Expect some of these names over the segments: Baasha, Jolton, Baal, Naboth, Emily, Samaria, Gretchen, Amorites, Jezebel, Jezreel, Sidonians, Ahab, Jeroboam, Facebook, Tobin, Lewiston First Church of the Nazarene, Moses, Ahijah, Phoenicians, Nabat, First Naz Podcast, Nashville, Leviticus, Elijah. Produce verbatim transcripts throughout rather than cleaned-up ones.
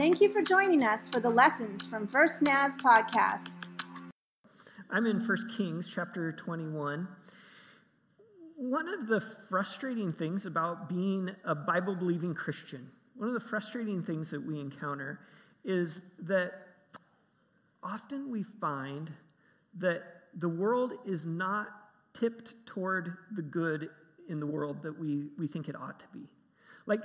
Thank you for joining us for the lessons from First Naz Podcast. I'm in First Kings chapter twenty-one. One of the frustrating things about being a Bible-believing Christian, one of the frustrating things that we encounter is that often we find that the world is not tipped toward the good in the world that we, we think it ought to be. Like,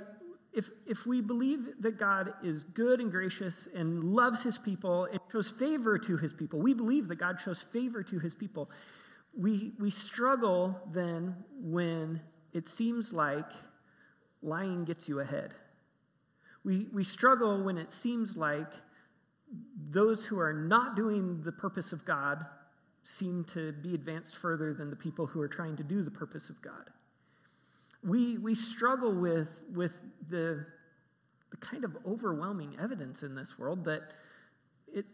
If if we believe that God is good and gracious and loves his people and shows favor to his people, we believe that God shows favor to his people, we we struggle then when it seems like lying gets you ahead. We we struggle when it seems like those who are not doing the purpose of God seem to be advanced further than the people who are trying to do the purpose of God. We we struggle with with the, the kind of overwhelming evidence in this world that it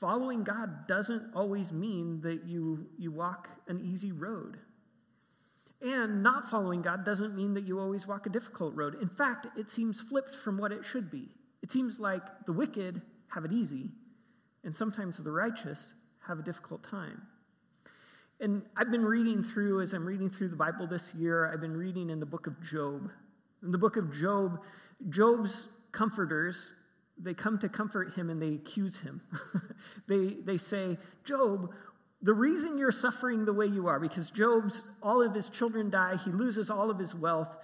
following God doesn't always mean that you, you walk an easy road. And not following God doesn't mean that you always walk a difficult road. In fact, it seems flipped from what it should be. It seems like the wicked have it easy, and sometimes the righteous have a difficult time. And I've been reading through, as I'm reading through the Bible this year, I've been reading in the book of Job. In the book of Job, Job's comforters, they come to comfort him and they accuse him. they, they say, Job, the reason you're suffering the way you are, because Job's, all of his children die, he loses all of his wealth,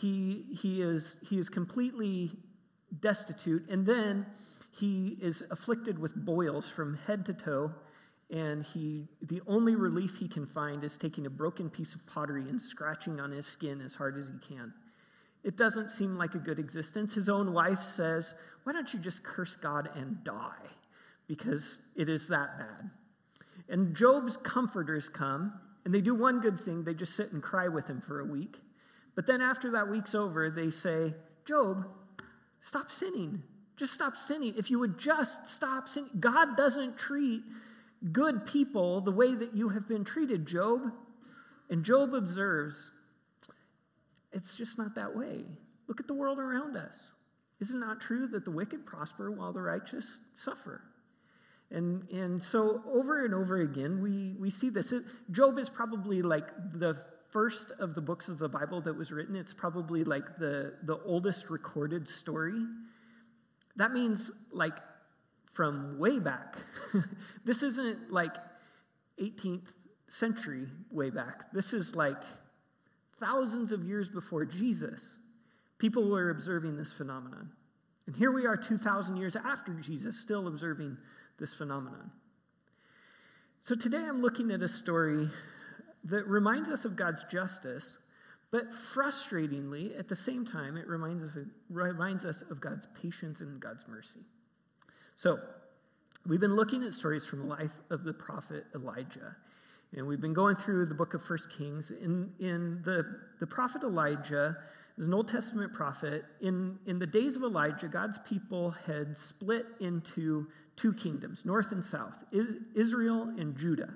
he, he, is, he is completely destitute, and then he is afflicted with boils from head to toe. And he, the only relief he can find is taking a broken piece of pottery and scratching on his skin as hard as he can. It doesn't seem like a good existence. His own wife says, why don't you just curse God and die? Because it is that bad. And Job's comforters come, and they do one good thing. They just sit and cry with him for a week. But then after that week's over, they say, Job, stop sinning. Just stop sinning. If you would just stop sinning. God doesn't treat good people the way that you have been treated, Job. And Job observes, it's just not that way. Look at the world around us. Is it not true that the wicked prosper while the righteous suffer? And and so over and over again, we, we see this. It, Job is probably like the first of the books of the Bible that was written. It's probably like the, the oldest recorded story. That means like from way back. This isn't like eighteenth century way back. This is like thousands of years before Jesus. People were observing this phenomenon. And here we are two thousand years after Jesus, still observing this phenomenon. So today I'm looking at a story that reminds us of God's justice, but frustratingly, at the same time, it reminds us of, reminds us of God's patience and God's mercy. So, we've been looking at stories from the life of the prophet Elijah, and we've been going through the book of First Kings. In, in the, the prophet Elijah is an Old Testament prophet. In, in the days of Elijah, God's people had split into two kingdoms, north and south, Israel and Judah.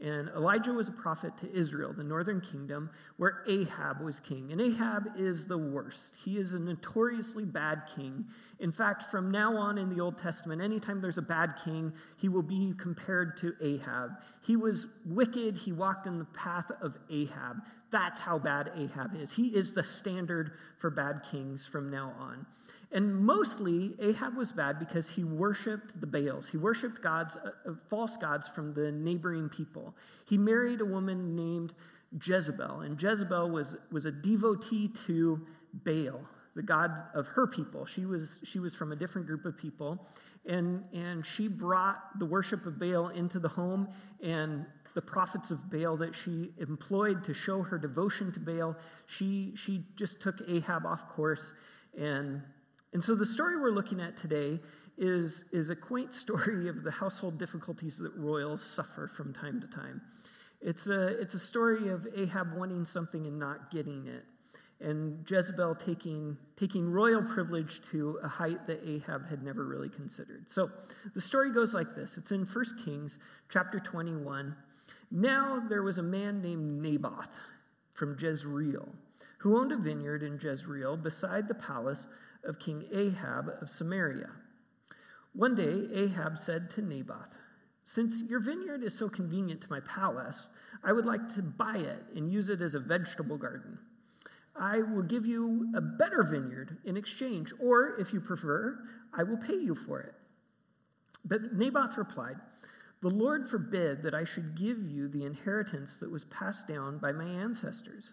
And Elijah was a prophet to Israel, the northern kingdom, where Ahab was king. And Ahab is the worst. He is a notoriously bad king. In fact, from now on in the Old Testament, anytime there's a bad king, he will be compared to Ahab. He was wicked. He walked in the path of Ahab. That's how bad Ahab is. He is the standard for bad kings from now on. And mostly, Ahab was bad because he worshipped the Baals. He worshipped gods, uh, false gods from the neighboring people. He married a woman named Jezebel, and Jezebel was, was a devotee to Baal, the god of her people. She was she was from a different group of people, and, and she brought the worship of Baal into the home, and the prophets of Baal that she employed to show her devotion to Baal, she, she just took Ahab off course. and... And so the story we're looking at today is, is a quaint story of the household difficulties that royals suffer from time to time. It's a, it's a story of Ahab wanting something and not getting it, and Jezebel taking, taking royal privilege to a height that Ahab had never really considered. So the story goes like this. It's in First Kings chapter twenty-one. Now there was a man named Naboth from Jezreel, who owned a vineyard in Jezreel beside the palace of King Ahab of Samaria. One day, Ahab said to Naboth, "Since your vineyard is so convenient to my palace, I would like to buy it and use it as a vegetable garden. I will give you a better vineyard in exchange, or if you prefer, I will pay you for it." But Naboth replied, "The Lord forbid that I should give you the inheritance that was passed down by my ancestors."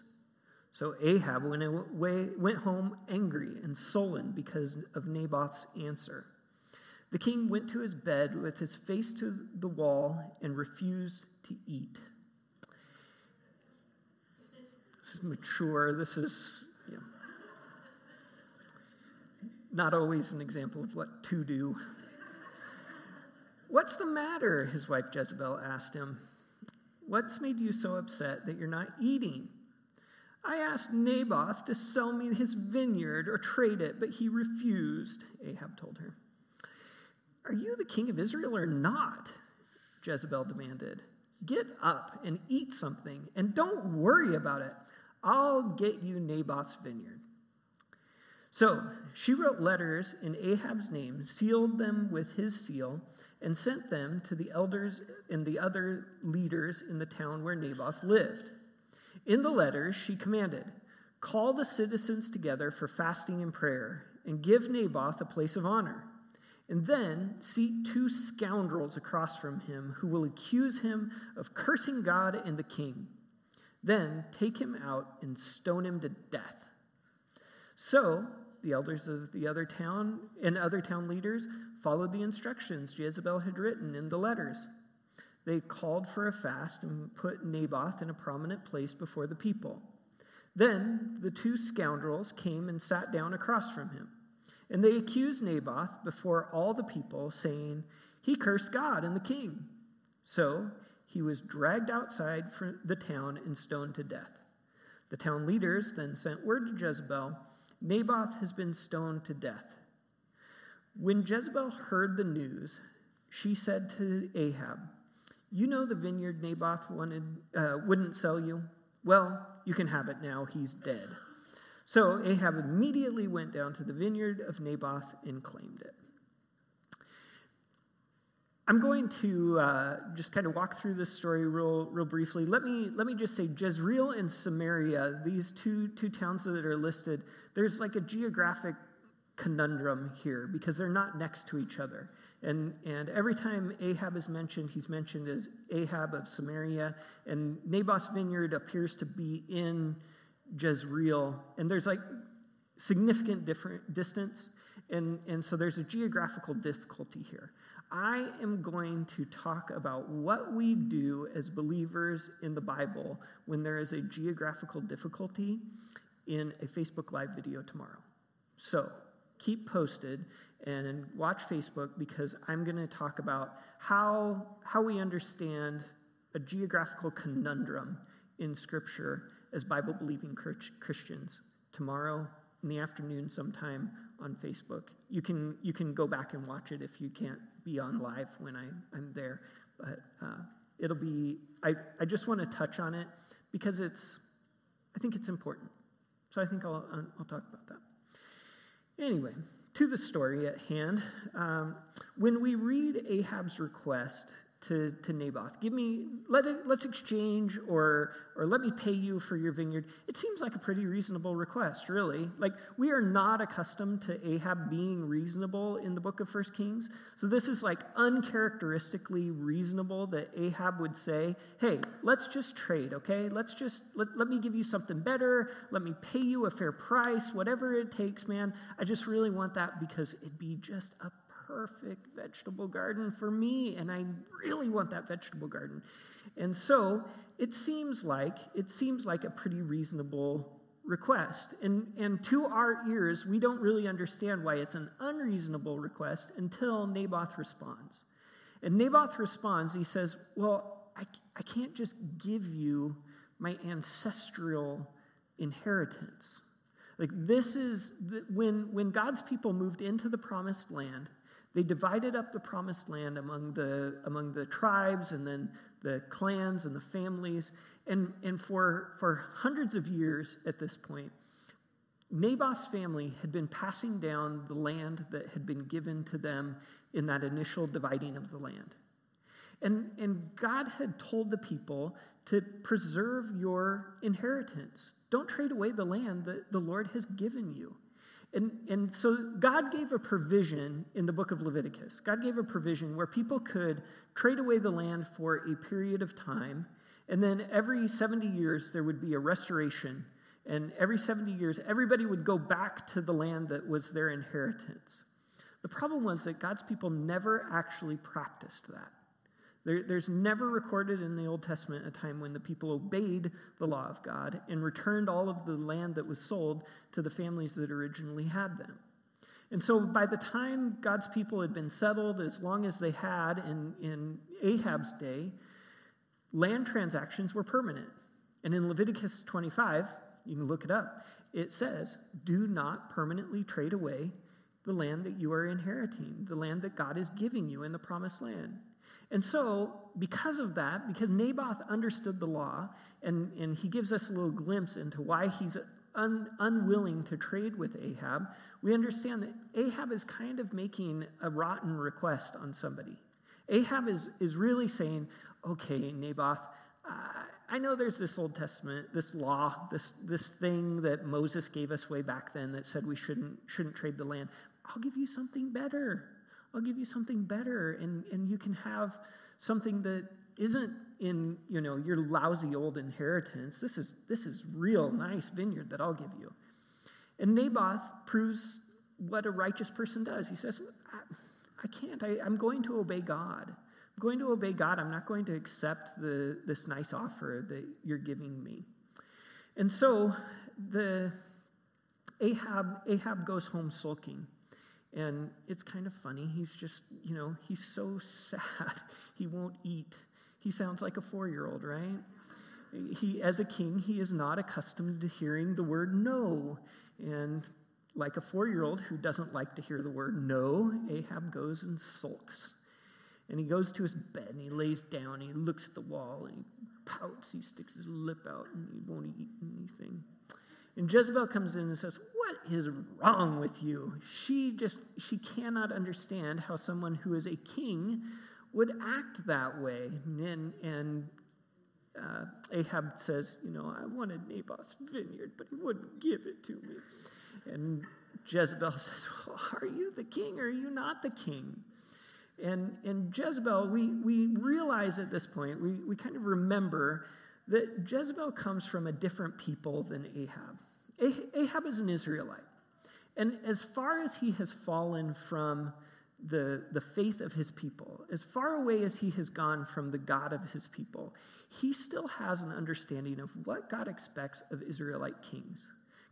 So Ahab went away, went home angry and sullen because of Naboth's answer. The king went to his bed with his face to the wall and refused to eat. This is mature. This is you know, not always an example of what to do. "What's the matter?" his wife Jezebel asked him. "What's made you so upset that you're not eating? I asked Naboth to sell me his vineyard or trade it, but he refused," Ahab told her. "Are you the king of Israel or not?" Jezebel demanded. "Get up and eat something, and don't worry about it. I'll get you Naboth's vineyard." So she wrote letters in Ahab's name, sealed them with his seal, and sent them to the elders and the other leaders in the town where Naboth lived. In the letters, she commanded, "Call the citizens together for fasting and prayer, and give Naboth a place of honor. And then seat two scoundrels across from him who will accuse him of cursing God and the king. Then take him out and stone him to death." So the elders of the other town and other town leaders followed the instructions Jezebel had written in the letters. They called for a fast and put Naboth in a prominent place before the people. Then the two scoundrels came and sat down across from him. And they accused Naboth before all the people, saying, "He cursed God and the king." So he was dragged outside the town and stoned to death. The town leaders then sent word to Jezebel, "Naboth has been stoned to death." When Jezebel heard the news, she said to Ahab, "You know the vineyard Naboth wanted, uh, wouldn't sell you? Well, you can have it now. He's dead." So Ahab immediately went down to the vineyard of Naboth and claimed it. I'm going to uh, just kind of walk through this story real, real briefly. Let me let me just say, Jezreel and Samaria, these two two towns that are listed, there's like a geographic conundrum here because they're not next to each other. And and every time Ahab is mentioned, he's mentioned as Ahab of Samaria, and Naboth's vineyard appears to be in Jezreel, and there's like significant different distance, and, and so there's a geographical difficulty here. I am going to talk about what we do as believers in the Bible when there is a geographical difficulty in a Facebook Live video tomorrow. So keep posted and watch Facebook because I'm going to talk about how, how we understand a geographical conundrum in Scripture as Bible-believing Christians tomorrow in the afternoon sometime on Facebook. You can you can go back and watch it if you can't be on live when I, I'm there. But uh, it'll be, I, I just want to touch on it because it's, I think it's important. So I think I'll, I'll talk about that. Anyway, to the story at hand. Um, when we read Ahab's request To, to Naboth, give me, let it, let's exchange or or let me pay you for your vineyard. It seems like a pretty reasonable request, really. Like, we are not accustomed to Ahab being reasonable in the book of First Kings. So this is like uncharacteristically reasonable that Ahab would say, "Hey, let's just trade, okay? Let's just, let, let me give you something better. Let me pay you a fair price, whatever it takes, man. I just really want that because it'd be just a perfect vegetable garden for me, and I really want that vegetable garden." And so it seems like it seems like a pretty reasonable request. And and to our ears, we don't really understand why it's an unreasonable request until Naboth responds. And Naboth responds, he says, "Well, I, I can't just give you my ancestral inheritance." Like, this is the, when when God's people moved into the promised land, they divided up the promised land among the among the tribes and then the clans and the families. And, and for, for hundreds of years at this point, Naboth's family had been passing down the land that had been given to them in that initial dividing of the land. And, and God had told the people to preserve your inheritance. Don't trade away the land that the Lord has given you. And, and so God gave a provision in the book of Leviticus. God gave a provision where people could trade away the land for a period of time, and then every seventy years there would be a restoration. And every seventy years, everybody would go back to the land that was their inheritance. The problem was that God's people never actually practiced that. There, there's never recorded in the Old Testament a time when the people obeyed the law of God and returned all of the land that was sold to the families that originally had them. And so by the time God's people had been settled, as long as they had in, in Ahab's day, land transactions were permanent. And in Leviticus twenty-five... you can look it up. It says, do not permanently trade away the land that you are inheriting, the land that God is giving you in the promised land. And so, because of that, because Naboth understood the law, and, and he gives us a little glimpse into why he's un, unwilling to trade with Ahab, we understand that Ahab is kind of making a rotten request on somebody. Ahab is, is really saying, okay, Naboth, I, I know there's this Old Testament, this law, this this thing that Moses gave us way back then that said we shouldn't shouldn't trade the land. I'll give you something better. I'll give you something better, and, and you can have something that isn't in, you know, your lousy old inheritance. This is this is real nice vineyard that I'll give you. And Naboth proves what a righteous person does. He says, I, I can't. I, I'm going to obey God. I'm going to obey God. I'm not going to accept the, this nice offer that you're giving me. And so the Ahab, Ahab goes home sulking. And it's kind of funny. He's just, you know, he's so sad. He won't eat. He sounds like a four-year-old, right? He, as a king, he is not accustomed to hearing the word no. And like a four-year-old who doesn't like to hear the word no, Ahab goes and sulks. And he goes to his bed, and he lays down, and he looks at the wall, and he pouts, he sticks his lip out, and he won't eat anything. And Jezebel comes in and says, what is wrong with you? She just, she cannot understand how someone who is a king would act that way. And, and uh, Ahab says, you know, I wanted Naboth's vineyard, but he wouldn't give it to me. And Jezebel says, well, are you the king, or are you not the king? And, and Jezebel, we, we realize at this point, we, we kind of remember that Jezebel comes from a different people than Ahab. Ah, Ahab is an Israelite. And as far as he has fallen from the, the faith of his people, as far away as he has gone from the God of his people, he still has an understanding of what God expects of Israelite kings.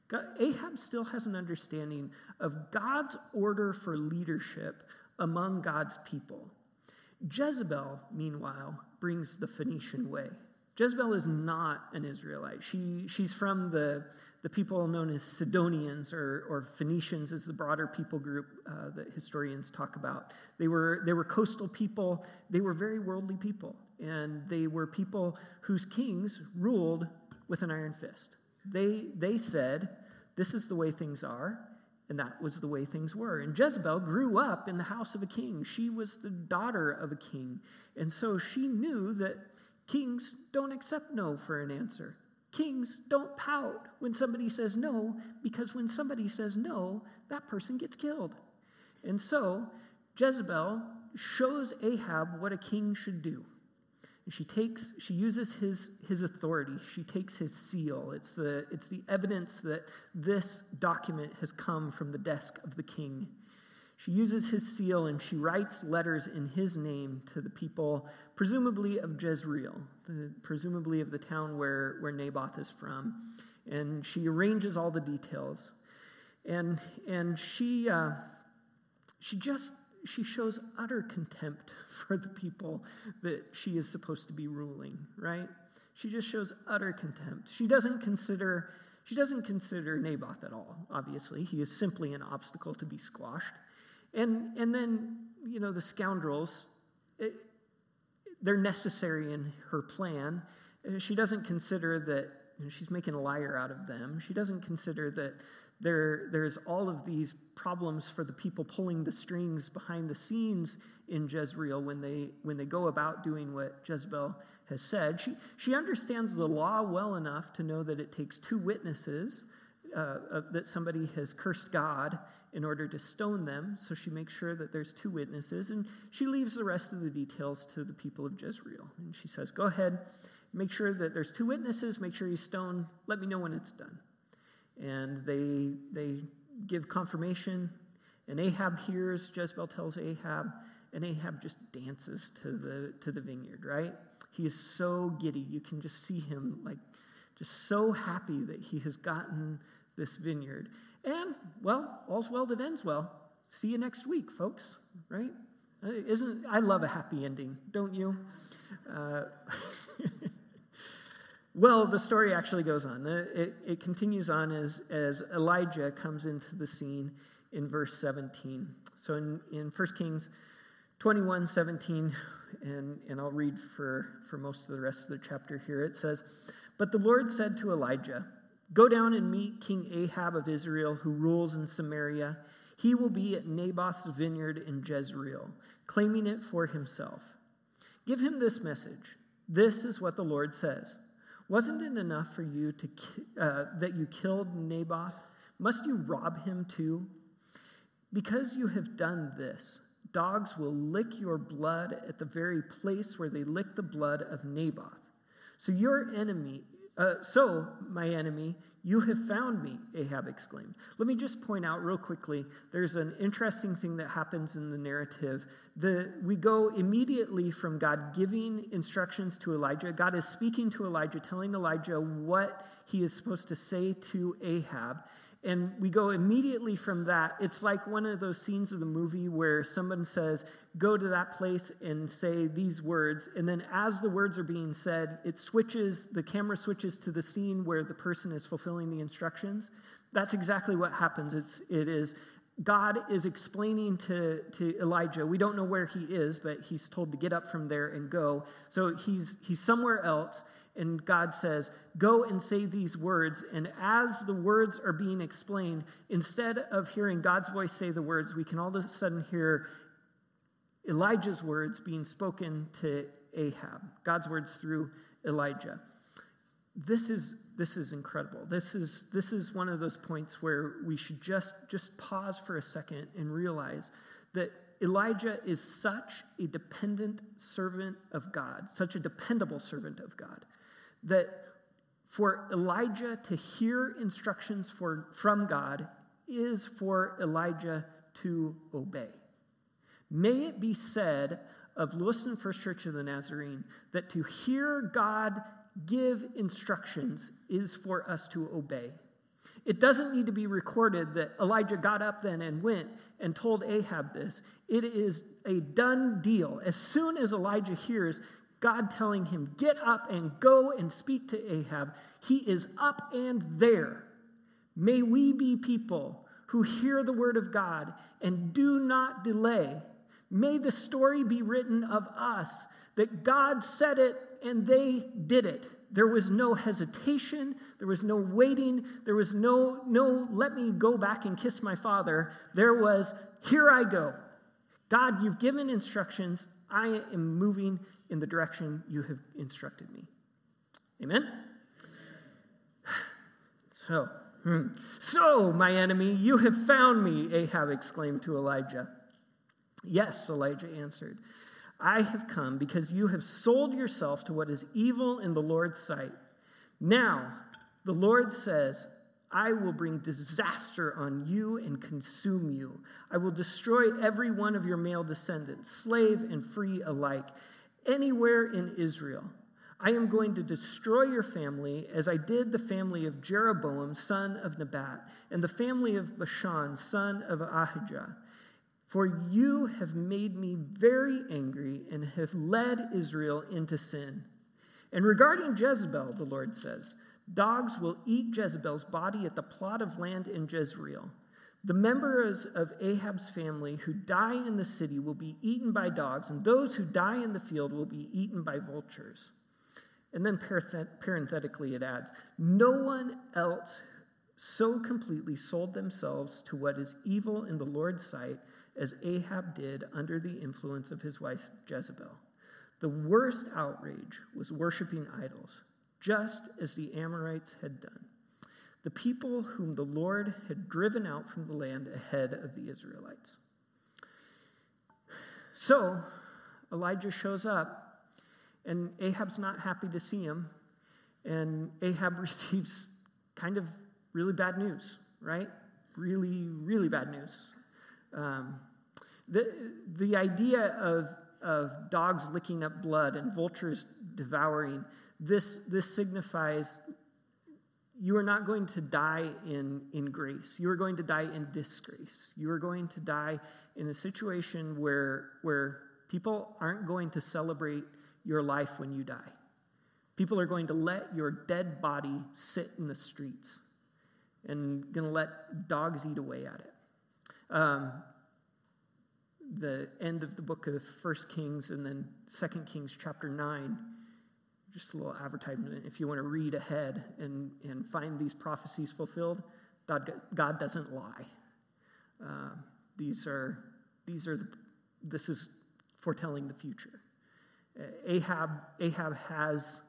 God, Ahab still has an understanding of God's order for leadership among God's people. Jezebel, meanwhile, brings the Phoenician way. Jezebel is not an Israelite. She, she's from the, the people known as Sidonians, or, or Phoenicians is the broader people group uh, that historians talk about. They were, they were coastal people. They were very worldly people. And they were people whose kings ruled with an iron fist. They, they said, this is the way things are. And that was the way things were. And Jezebel grew up in the house of a king. She was the daughter of a king. And so she knew that kings don't accept no for an answer. Kings don't pout when somebody says no, because when somebody says no, that person gets killed. And so Jezebel shows Ahab what a king should do. She takes, she uses his, his authority. She takes his seal. It's the, it's the evidence that this document has come from the desk of the king. She uses his seal, and she writes letters in his name to the people, presumably of Jezreel, the, presumably of the town where, where Naboth is from. And she arranges all the details. And, and she, uh, she just... she shows utter contempt for the people that she is supposed to be ruling, right? She just shows utter contempt. She doesn't consider, she doesn't consider Naboth at all, obviously. He is simply an obstacle to be squashed. And, and then, you know, the scoundrels, it, they're necessary in her plan. She doesn't consider that and she's making a liar out of them. She doesn't consider that there, there's all of these problems for the people pulling the strings behind the scenes in Jezreel when they when they go about doing what Jezebel has said. She she understands the law well enough to know that it takes two witnesses uh, that somebody has cursed God in order to stone them. So she makes sure that there's two witnesses, and she leaves the rest of the details to the people of Jezreel. And she says, "Go ahead, make sure that there's two witnesses. Make sure you stone. Let me know when it's done." And they they give confirmation, and Ahab hears. Jezebel tells Ahab, and Ahab just dances to the to the vineyard, right? He is so giddy. You can just see him, like, just so happy that he has gotten this vineyard. And, well, all's well that ends well. See you next week, folks, right? Isn't I love a happy ending, don't you? Uh, Well, the story actually goes on. It, it continues on as, as Elijah comes into the scene in verse seventeen. So in, in First Kings twenty-one, seventeen, and, and I'll read for, for most of the rest of the chapter here, it says, "But the Lord said to Elijah, 'Go down and meet King Ahab of Israel, who rules in Samaria. He will be at Naboth's vineyard in Jezreel, claiming it for himself. Give him this message. This is what the Lord says. Wasn't it enough for you to uh, that you killed Naboth? Must you rob him too? Because you have done this, dogs will lick your blood at the very place where they licked the blood of Naboth. So your enemy, uh, so my enemy, you have found me,' Ahab exclaimed." Let me just point out real quickly, there's an interesting thing that happens in the narrative. The, we go immediately from God giving instructions to Elijah. God is speaking to Elijah, telling Elijah what he is supposed to say to Ahab. And we go immediately from that. It's like one of those scenes of the movie where someone says, "Go to that place and say these words." And then as the words are being said, it switches, the camera switches to the scene where the person is fulfilling the instructions. That's exactly what happens. It's, it is God is explaining to, to Elijah. We don't know where he is, but he's told to get up from there and go. So he's he's somewhere else. And God says, "Go and say these words." And as the words are being explained, instead of hearing God's voice say the words, we can all of a sudden hear Elijah's words being spoken to Ahab. God's words through Elijah. This is this is incredible. This is this is one of those points where we should just, just pause for a second and realize that Elijah is such a dependent servant of God, such a dependable servant of God, that for Elijah to hear instructions for, from God is for Elijah to obey. May it be said of Lewiston First Church of the Nazarene that to hear God give instructions is for us to obey. It doesn't need to be recorded that Elijah got up then and went and told Ahab this. It is a done deal. As soon as Elijah hears God telling him, "Get up and go and speak to Ahab," he is up and there. May we be people who hear the word of God and do not delay. May the story be written of us that God said it and they did it. There was no hesitation. There was no waiting. There was no, no, let me go back and kiss my father. There was, here I go. God, you've given instructions. I am moving in the direction you have instructed me. Amen? So, hmm. so, my enemy, you have found me, Ahab exclaimed to Elijah. "Yes," Elijah answered. "I have come because you have sold yourself to what is evil in the Lord's sight. Now, the Lord says, I will bring disaster on you and consume you. I will destroy every one of your male descendants, slave and free alike, anywhere in Israel. I am going to destroy your family as I did the family of Jeroboam, son of Nabat, and the family of Baasha, son of Ahijah. For you have made me very angry and have led Israel into sin. And regarding Jezebel, the Lord says, dogs will eat Jezebel's body at the plot of land in Jezreel. The members of Ahab's family who die in the city will be eaten by dogs, and those who die in the field will be eaten by vultures. And then parenthetically it adds, no one else so completely sold themselves to what is evil in the Lord's sight as Ahab did under the influence of his wife Jezebel. The worst outrage was worshiping idols, just as the Amorites had done. The people whom the Lord had driven out from the land ahead of the Israelites. So Elijah shows up, and Ahab's not happy to see him, and Ahab receives kind of really bad news, right? Really, really bad news. Um, the the idea of of dogs licking up blood and vultures devouring, this this signifies you are not going to die in, in grace. You are going to die in disgrace. You are going to die in a situation where, where people aren't going to celebrate your life when you die. People are going to let your dead body sit in the streets and going to let dogs eat away at it. Um, the end of the book of First Kings and then Second Kings chapter nine, just a little advertisement. If you want to read ahead and, and find these prophecies fulfilled, God, God doesn't lie. Uh, these are these are the, this is foretelling the future. Uh, Ahab Ahab has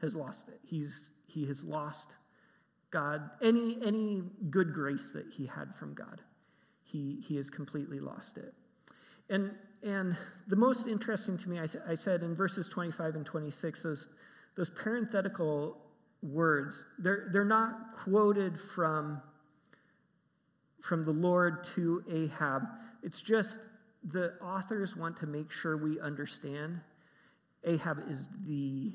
has lost it. He's he has lost God any any good grace that he had from God. He he has completely lost it. And and the most interesting to me, I, I said in verses twenty-five and twenty-six, those those parenthetical words, they're they're not quoted from, from the Lord to Ahab. It's just the authors want to make sure we understand Ahab is the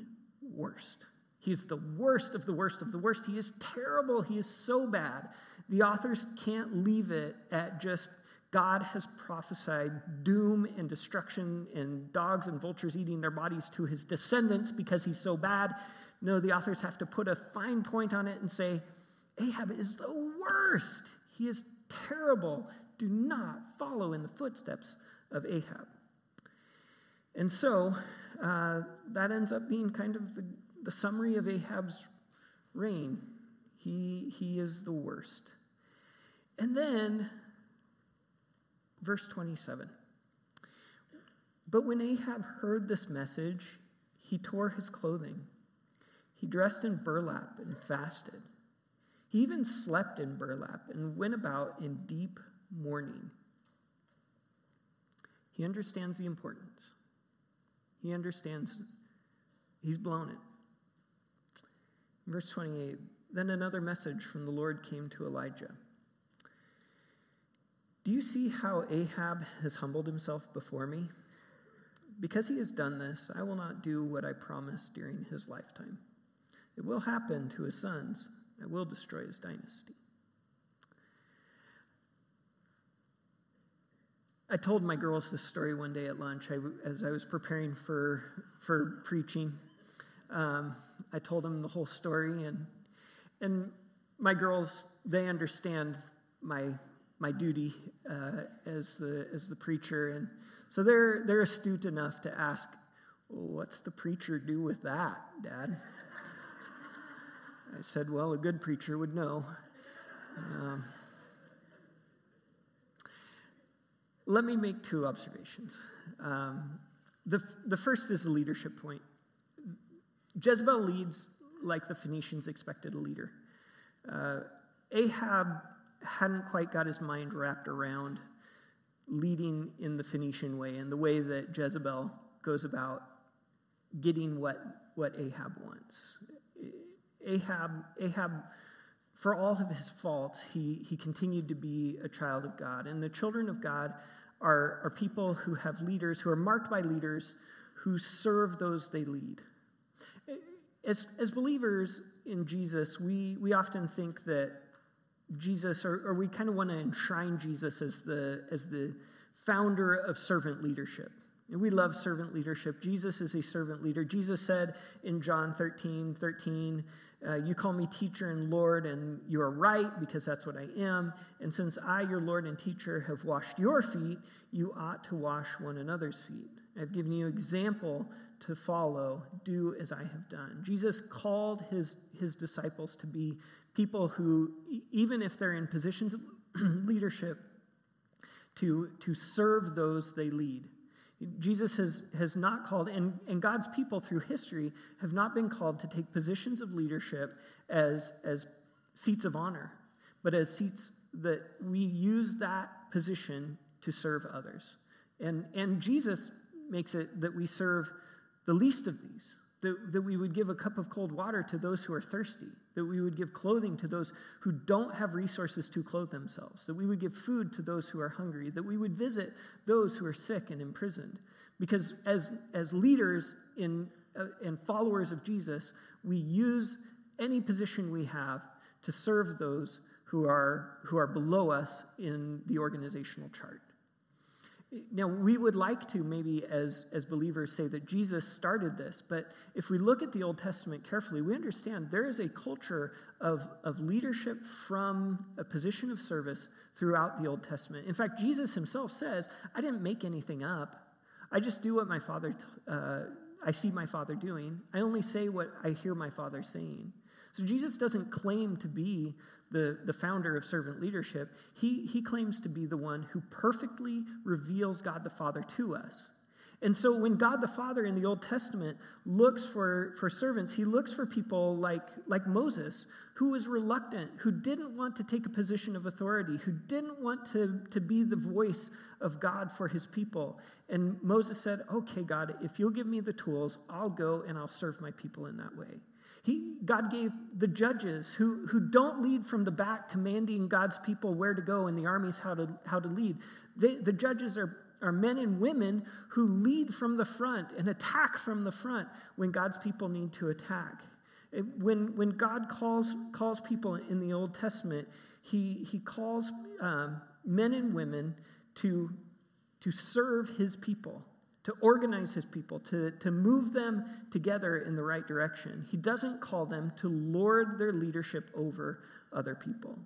worst. He's the worst of the worst of the worst. He is terrible. He is so bad. The authors can't leave it at just God has prophesied doom and destruction and dogs and vultures eating their bodies to his descendants because he's so bad. No, the authors have to put a fine point on it and say, Ahab is the worst. He is terrible. Do not follow in the footsteps of Ahab. And so uh, that ends up being kind of the, the summary of Ahab's reign. He, he is the worst. And then verse twenty-seven, but when Ahab heard this message, he tore his clothing. He dressed in burlap and fasted. He even slept in burlap and went about in deep mourning. He understands the importance. He understands he's blown it. Verse twenty-eight, then another message from the Lord came to Elijah. Do you see how Ahab has humbled himself before me? Because he has done this, I will not do what I promised during his lifetime. It will happen to his sons. I will destroy his dynasty. I told my girls this story one day at lunch I, as I was preparing for, for preaching. Um, I told them the whole story, and, and my girls, they understand my... my duty uh, as the as the preacher, and so they're they're astute enough to ask, well, "What's the preacher do with that, Dad?" I said, "Well, a good preacher would know." Um, let me make two observations. Um, the the first is a leadership point. Jezebel leads like the Phoenicians expected a leader. Uh, Ahab hadn't quite got his mind wrapped around leading in the Phoenician way and the way that Jezebel goes about getting what, what Ahab wants. Ahab, Ahab, for all of his faults, he, he continued to be a child of God. And the children of God are, are people who have leaders, who are marked by leaders, who serve those they lead. As, as believers in Jesus, we, we often think that Jesus, or, or we kind of want to enshrine Jesus as the as the founder of servant leadership. And we love servant leadership. Jesus is a servant leader. Jesus said in John thirteen, thirteen, Uh, you call me teacher and Lord, and you are right, because that's what I am. And since I, your Lord and teacher, have washed your feet, you ought to wash one another's feet. I've given you example to follow. Do as I have done. Jesus called his, his disciples to be people who, even if they're in positions of leadership, to, to serve those they lead. Jesus has, has not called, and, and God's people through history have not been called to take positions of leadership as, as seats of honor, but as seats that we use that position to serve others. And, and Jesus makes it that we serve the least of these, that, that we would give a cup of cold water to those who are thirsty, that we would give clothing to those who don't have resources to clothe themselves, that we would give food to those who are hungry, that we would visit those who are sick and imprisoned. Because as, as leaders in, uh, and followers of Jesus, we use any position we have to serve those who are, who are below us in the organizational chart. Now, we would like to maybe as, as believers say that Jesus started this, but if we look at the Old Testament carefully, we understand there is a culture of, of leadership from a position of service throughout the Old Testament. In fact, Jesus himself says, I didn't make anything up. I just do what my Father, t- uh, I see my Father doing. I only say what I hear my Father saying. So Jesus doesn't claim to be the, the founder of servant leadership. He, he claims to be the one who perfectly reveals God the Father to us. And so when God the Father in the Old Testament looks for, for servants, he looks for people like, like Moses, who was reluctant, who didn't want to take a position of authority, who didn't want to, to be the voice of God for his people. And Moses said, okay, God, if you'll give me the tools, I'll go and I'll serve my people in that way. He, God gave the judges who, who don't lead from the back, commanding God's people where to go and the armies how to how to lead. They, the judges are, are men and women who lead from the front and attack from the front when God's people need to attack. When, when God calls calls people in the Old Testament, he, he calls um, men and women to, to serve his people, to organize his people, to, to move them together in the right direction. He doesn't call them to lord their leadership over other people.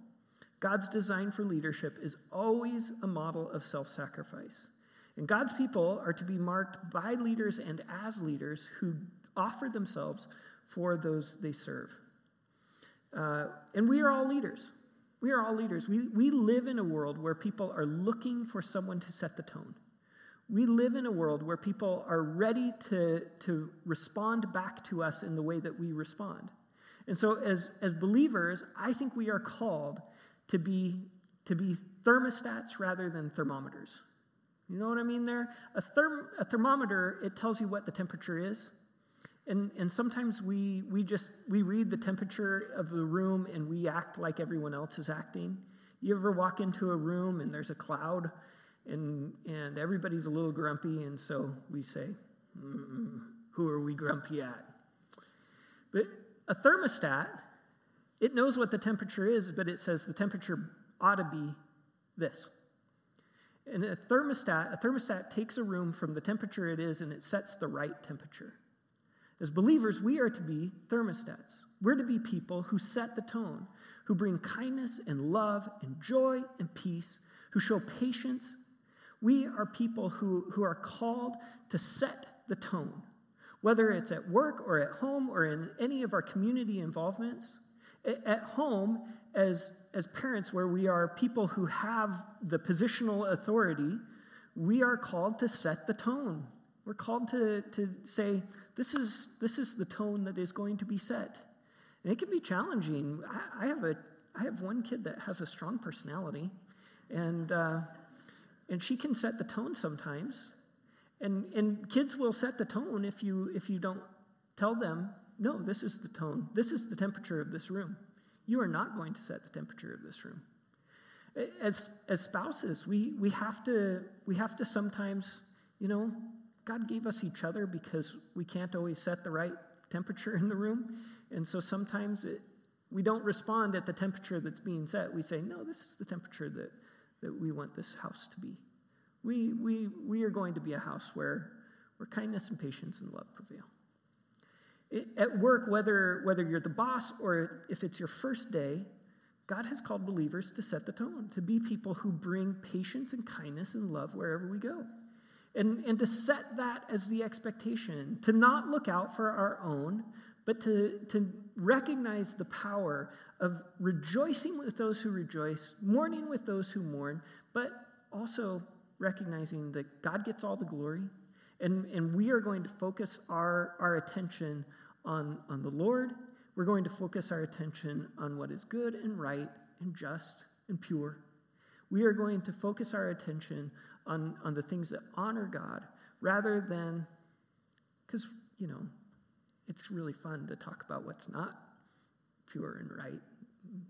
God's design for leadership is always a model of self-sacrifice. And God's people are to be marked by leaders and as leaders who offer themselves for those they serve. Uh, and we are all leaders. We are all leaders. We, we live in a world where people are looking for someone to set the tone. We live in a world where people are ready to, to respond back to us in the way that we respond. And so as, as believers, I think we are called to be, to be thermostats rather than thermometers. You know what I mean there? A, therm, a thermometer, it tells you what the temperature is. And, and sometimes we, we just, we read the temperature of the room and we act like everyone else is acting. You ever walk into a room and there's a cloud? And and everybody's a little grumpy, and so we say, who are we grumpy at? But a thermostat, it knows what the temperature is, but it says the temperature ought to be this. And a thermostat, a thermostat takes a room from the temperature it is, and it sets the right temperature. As believers, we are to be thermostats. We're to be people who set the tone, who bring kindness and love and joy and peace, who show patience. We are people who, who are called to set the tone, whether it's at work or at home or in any of our community involvements. At home, as, as parents, where we are people who have the positional authority, we are called to set the tone. We're called to, to say, this is, this is the tone that is going to be set. And it can be challenging. I, I have a I have one kid that has a strong personality, and uh, and she can set the tone sometimes, and and kids will set the tone if you if you don't tell them, no, this is the tone, this is the temperature of this room. You are not going to set the temperature of this room. As as spouses, we we have to we have to sometimes, you know, God gave us each other because we can't always set the right temperature in the room, and so sometimes it. We don't respond at the temperature that's being set. We say, no, this is the temperature that, that we want this house to be. We, we, we are going to be a house where, where kindness and patience and love prevail. At work, whether, whether you're the boss or if it's your first day, God has called believers to set the tone, to be people who bring patience and kindness and love wherever we go. And, and to set that as the expectation, to not look out for our own, but to, to recognize the power of rejoicing with those who rejoice, mourning with those who mourn, but also recognizing that God gets all the glory, and, and we are going to focus our, our attention on, on the Lord. We're going to focus our attention on what is good and right and just and pure. We are going to focus our attention on, on the things that honor God rather than, because, you know, it's really fun to talk about what's not pure and right, and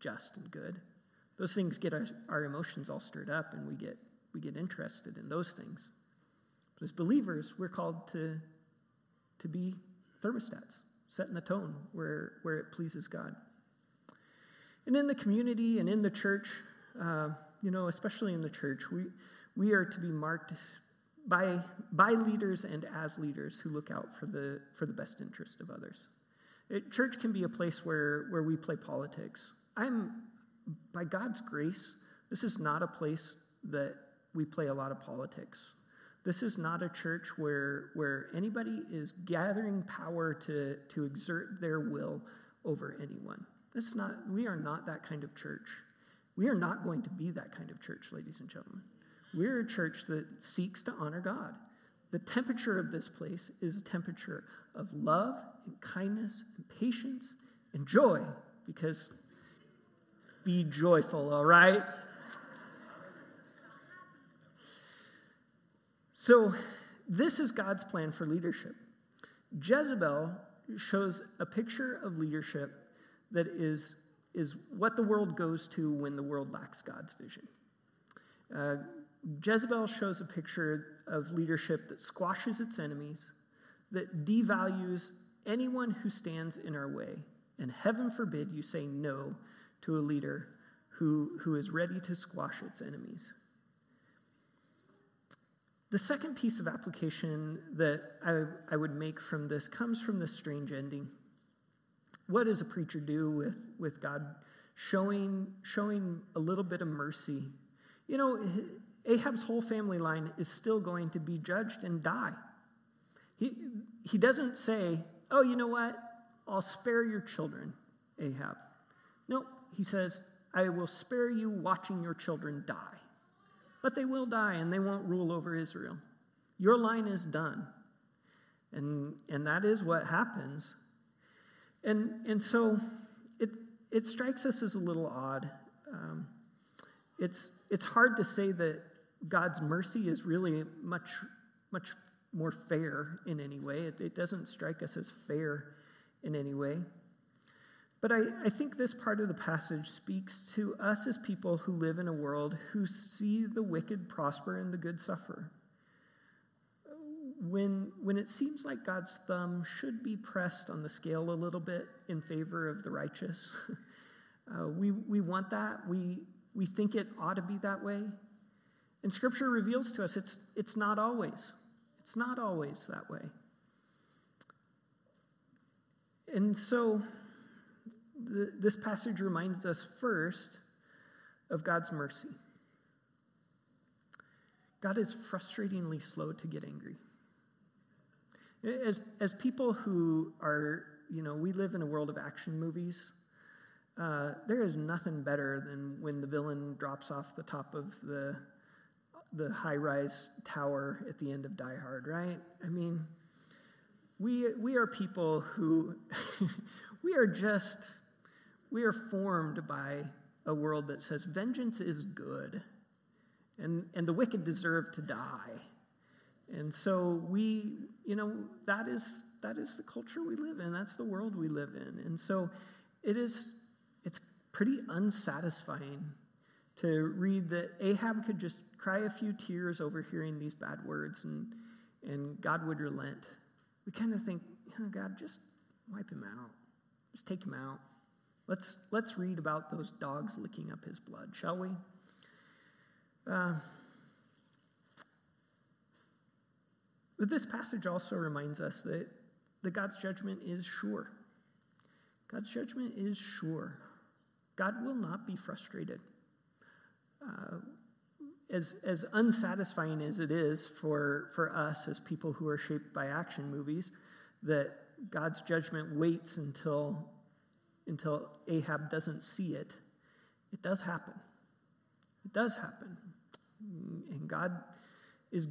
just and good. Those things get our, our emotions all stirred up, and we get we get interested in those things. But as believers, we're called to, to be thermostats, setting the tone where, where it pleases God. And in the community and in the church, Uh, you know, especially in the church, we we are to be marked by by leaders and as leaders who look out for the for the best interest of others. It, church can be a place where where we play politics. I'm, by God's grace, this is not a place that we play a lot of politics. This is not a church where where anybody is gathering power to to exert their will over anyone. That's not. We are not that kind of church. We are not going to be that kind of church, ladies and gentlemen. We're a church that seeks to honor God. The temperature of this place is a temperature of love and kindness and patience and joy, because be joyful, all right? So this is God's plan for leadership. Jezebel shows a picture of leadership that is is what the world goes to when the world lacks God's vision. Uh, Jezebel shows a picture of leadership that squashes its enemies, that devalues anyone who stands in our way, and heaven forbid you say no to a leader who, who is ready to squash its enemies. The second piece of application that I, I would make from this comes from this strange ending. What does a preacher do with, with God showing, showing a little bit of mercy? You know, Ahab's whole family line is still going to be judged and die. He, he doesn't say, oh, you know what? I'll spare your children, Ahab. No, he says, I will spare you watching your children die. But they will die, and they won't rule over Israel. Your line is done. And, and that is what happens. And and so it it strikes us as a little odd. Um, it's it's hard to say that God's mercy is really much much more fair in any way. It, it doesn't strike us as fair in any way. But I, I think this part of the passage speaks to us as people who live in a world who see the wicked prosper and the good suffer. When when it seems like God's thumb should be pressed on the scale a little bit in favor of the righteous, uh, we we want that. We we think it ought to be that way, and Scripture reveals to us it's it's not always. It's not always that way. And so, the, this passage reminds us first of God's mercy. God is frustratingly slow to get angry. As as people who are, you know, we live in a world of action movies, uh, there is nothing better than when the villain drops off the top of the the high-rise tower at the end of Die Hard, right? I mean, we we are people who, we are just, we are formed by a world that says vengeance is good, and and the wicked deserve to die. And so we, you know, that is that is the culture we live in. That's the world we live in. And so it is, it's pretty unsatisfying to read that Ahab could just cry a few tears over hearing these bad words and and God would relent. We kind of think, oh, God, just wipe him out. Just take him out. Let's, let's read about those dogs licking up his blood, shall we? Uh, But this passage also reminds us that that God's judgment is sure. God's judgment is sure. God will not be frustrated. Uh, as as unsatisfying as it is for, for us as people who are shaped by action movies, that God's judgment waits until, until Ahab doesn't see it, it does happen. It does happen. And God is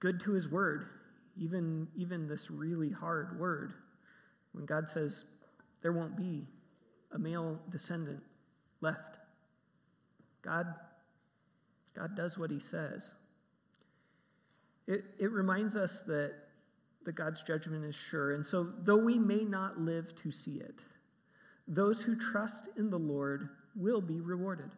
good to his word, even, even this really hard word. When God says, there won't be a male descendant left, God, God does what he says. It, it reminds us that, that God's judgment is sure. And so, though we may not live to see it, those who trust in the Lord will be rewarded.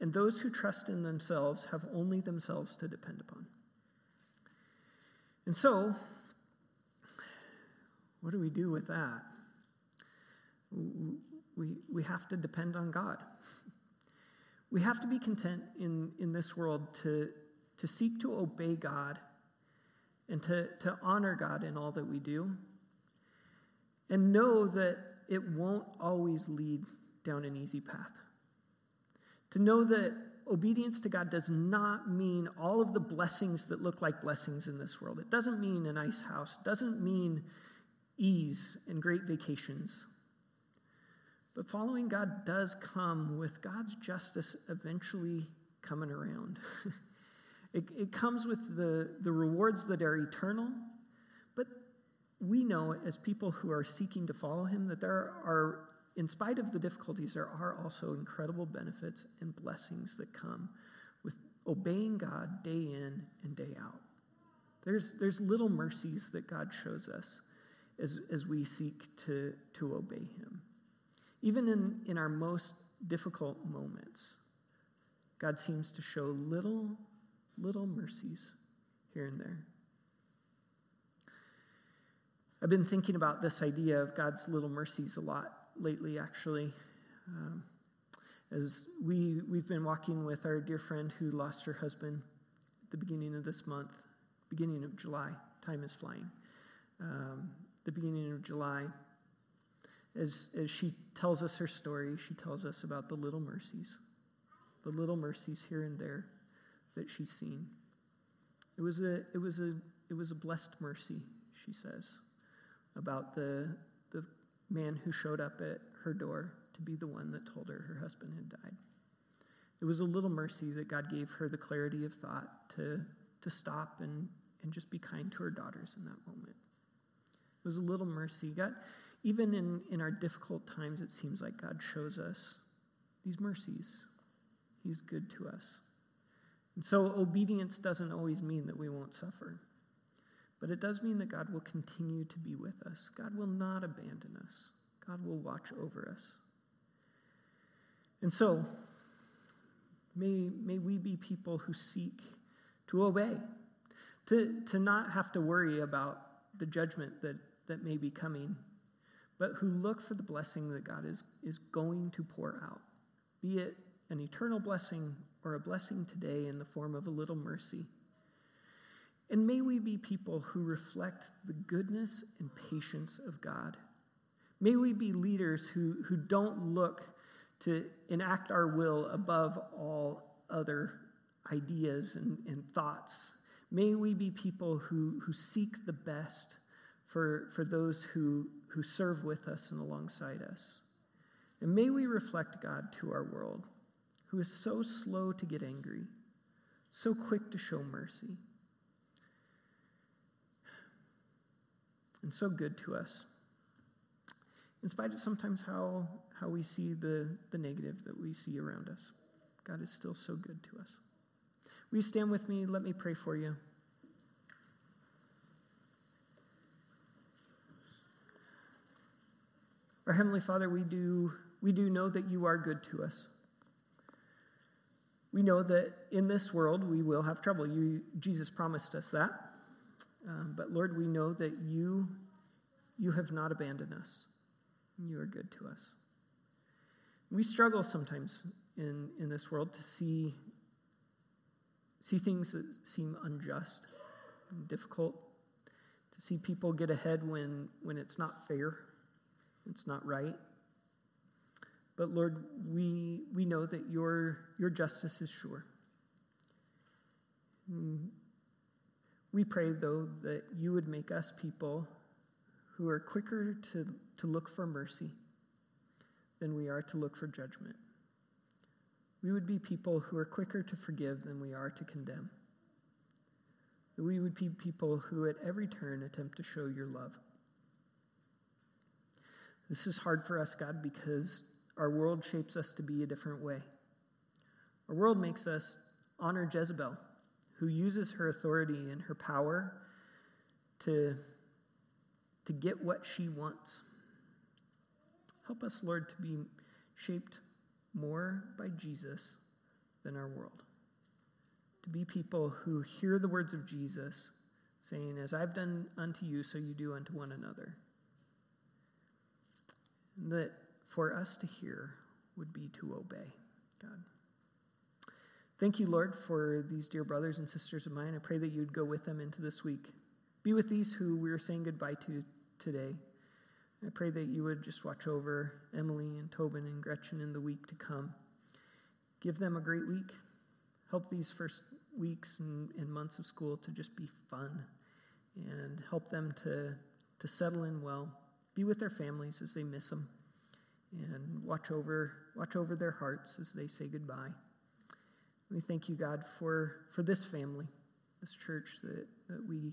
And those who trust in themselves have only themselves to depend upon. And so, what do we do with that? We, we have to depend on God. We have to be content in, in this world to, to seek to obey God and to, to honor God in all that we do, and know that it won't always lead down an easy path. To know that obedience to God does not mean all of the blessings that look like blessings in this world. It doesn't mean a nice house. It doesn't mean ease and great vacations. But following God does come with God's justice eventually coming around. it, it comes with the, the rewards that are eternal, but we know as people who are seeking to follow him that there are, in spite of the difficulties, there are also incredible benefits and blessings that come with obeying God day in and day out. There's, there's little mercies that God shows us as, as we seek to, to obey him. Even in, in our most difficult moments, God seems to show little, little mercies here and there. I've been thinking about this idea of God's little mercies a lot lately, actually, um, as we, we've been walking with our dear friend who lost her husband at the beginning of this month, beginning of July. Time is flying. Um, the beginning of July, as, as she tells us her story, she tells us about the little mercies, the little mercies here and there that she's seen. It was a, it was a, it was a blessed mercy, she says, about the, the man who showed up at her door to be the one that told her her husband had died. It was a little mercy that God gave her the clarity of thought to, to stop and, and just be kind to her daughters in that moment. It was a little mercy. God, even in, in our difficult times, it seems like God shows us these mercies. He's good to us. And so obedience doesn't always mean that we won't suffer. But it does mean that God will continue to be with us. God will not abandon us. God will watch over us. And so, may, may we be people who seek to obey, to, to not have to worry about the judgment that, that may be coming, but who look for the blessing that God is, is going to pour out, be it an eternal blessing or a blessing today in the form of a little mercy. And may we be people who reflect the goodness and patience of God. May we be leaders who, who don't look to enact our will above all other ideas and, and thoughts. May we be people who, who seek the best for, for those who, who serve with us and alongside us. And may we reflect God to our world, who is so slow to get angry, so quick to show mercy, and so good to us, in spite of sometimes how, how we see the, the negative that we see around us. God is still so good to us. Will you stand with me? Let me pray for you. Our Heavenly Father, we do, we do know that you are good to us. We know that in this world we will have trouble. You, Jesus promised us that. Um, but Lord, we know that you, you have not abandoned us. You are good to us. We struggle sometimes in, in this world to see, see things that seem unjust and difficult, to see people get ahead when, when it's not fair, it's not right. But Lord, we we know that your your justice is sure. We pray, though, that you would make us people who are quicker to, to look for mercy than we are to look for judgment. We would be people who are quicker to forgive than we are to condemn. That we would be people who at every turn attempt to show your love. This is hard for us, God, because our world shapes us to be a different way. Our world makes us honor Jezebel, who uses her authority and her power to, to get what she wants. Help us, Lord, to be shaped more by Jesus than our world. To be people who hear the words of Jesus saying, as I've done unto you, so you do unto one another. And that for us to hear would be to obey, God. Thank you, Lord, for these dear brothers and sisters of mine. I pray that you'd go with them into this week. Be with these who we're saying goodbye to today. I pray that you would just watch over Emily and Tobin and Gretchen in the week to come. Give them a great week. Help these first weeks and, and months of school to just be fun, and help them to, to settle in well. Be with their families as they miss them, and watch over, watch over their hearts as they say goodbye. We thank you, God, for, for this family, this church, that, that we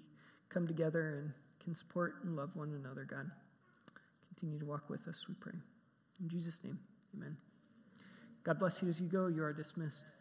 come together and can support and love one another, God. Continue to walk with us, we pray. In Jesus' name, amen. God bless you as you go. You are dismissed.